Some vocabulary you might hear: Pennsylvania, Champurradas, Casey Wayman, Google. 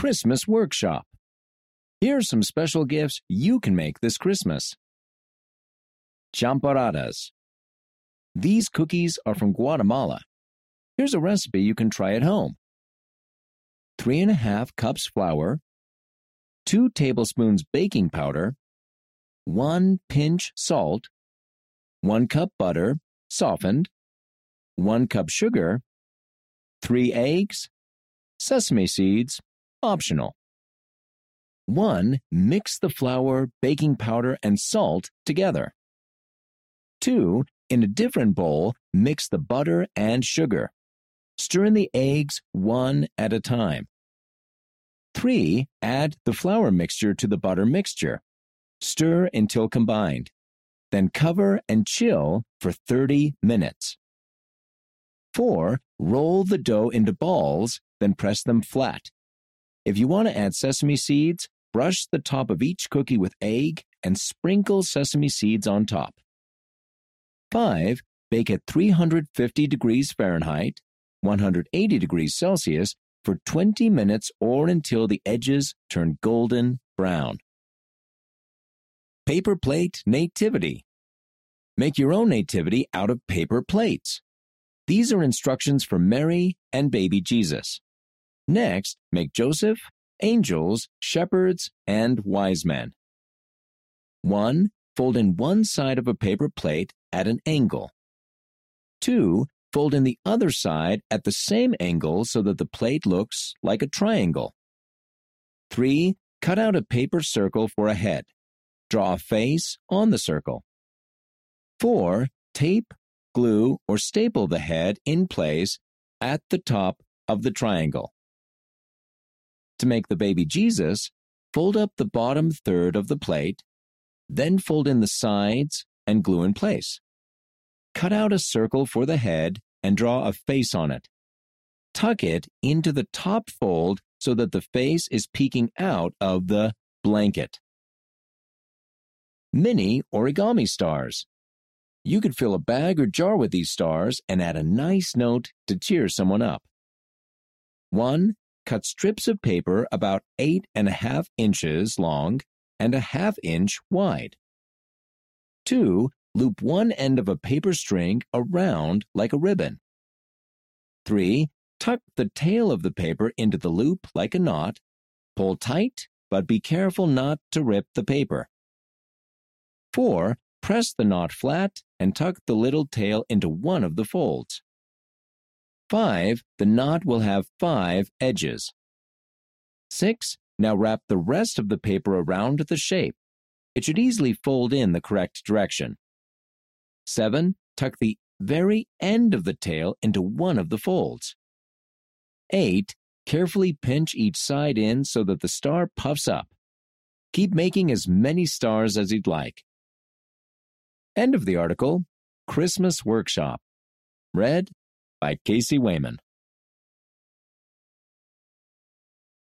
Christmas workshop. Here are some special gifts you can make this Christmas. Champurradas. These cookies are from Guatemala. Here's a recipe you can try at home. 3½ cups flour, 2 tablespoons baking powder, 1 pinch salt, 1 cup butter, softened, 1 cup sugar, 3 eggs, sesame seeds, optional. 1. Mix the flour, baking powder, and salt together. 2. In a different bowl, mix the butter and sugar. Stir in the eggs one at a time. 3. Add the flour mixture to the butter mixture. Stir until combined. Then cover and chill for 30 minutes. 4. Roll the dough into balls, then press them flat. If you want to add sesame seeds, brush the top of each cookie with egg and sprinkle sesame seeds on top. 5. Bake at 350 degrees Fahrenheit, 180 degrees Celsius, for 20 minutes or until the edges turn golden brown. Paper plate nativity. Make your own nativity out of paper plates. These are instructions for Mary and baby Jesus. Next, make Joseph, angels, shepherds, and wise men. 1. Fold in one side of a paper plate at an angle. 2. Fold in the other side at the same angle so that the plate looks like a triangle. 3. Cut out a paper circle for a head. Draw a face on the circle. 4. Tape, glue, or staple the head in place at the top of the triangle. To make the baby Jesus, fold up the bottom third of the plate, then fold in the sides and glue in place. Cut out a circle for the head and draw a face on it. Tuck it into the top fold so that the face is peeking out of the blanket. Mini origami stars. You could fill a bag or jar with these stars and add a nice note to cheer someone up. 1. Cut strips of paper about 8½ inches long and a ½ inch wide. 2. Loop one end of a paper string around like a ribbon. 3. Tuck the tail of the paper into the loop like a knot. Pull tight, but be careful not to rip the paper. 4. Press the knot flat and tuck the little tail into one of the folds. 5. The knot will have 5 edges. 6. Now wrap the rest of the paper around the shape. It should easily fold in the correct direction. 7. Tuck the very end of the tail into one of the folds. 8. Carefully pinch each side in so that the star puffs up. Keep making as many stars as you'd like. End of the article, Christmas Workshop. Read by Casey Wayman.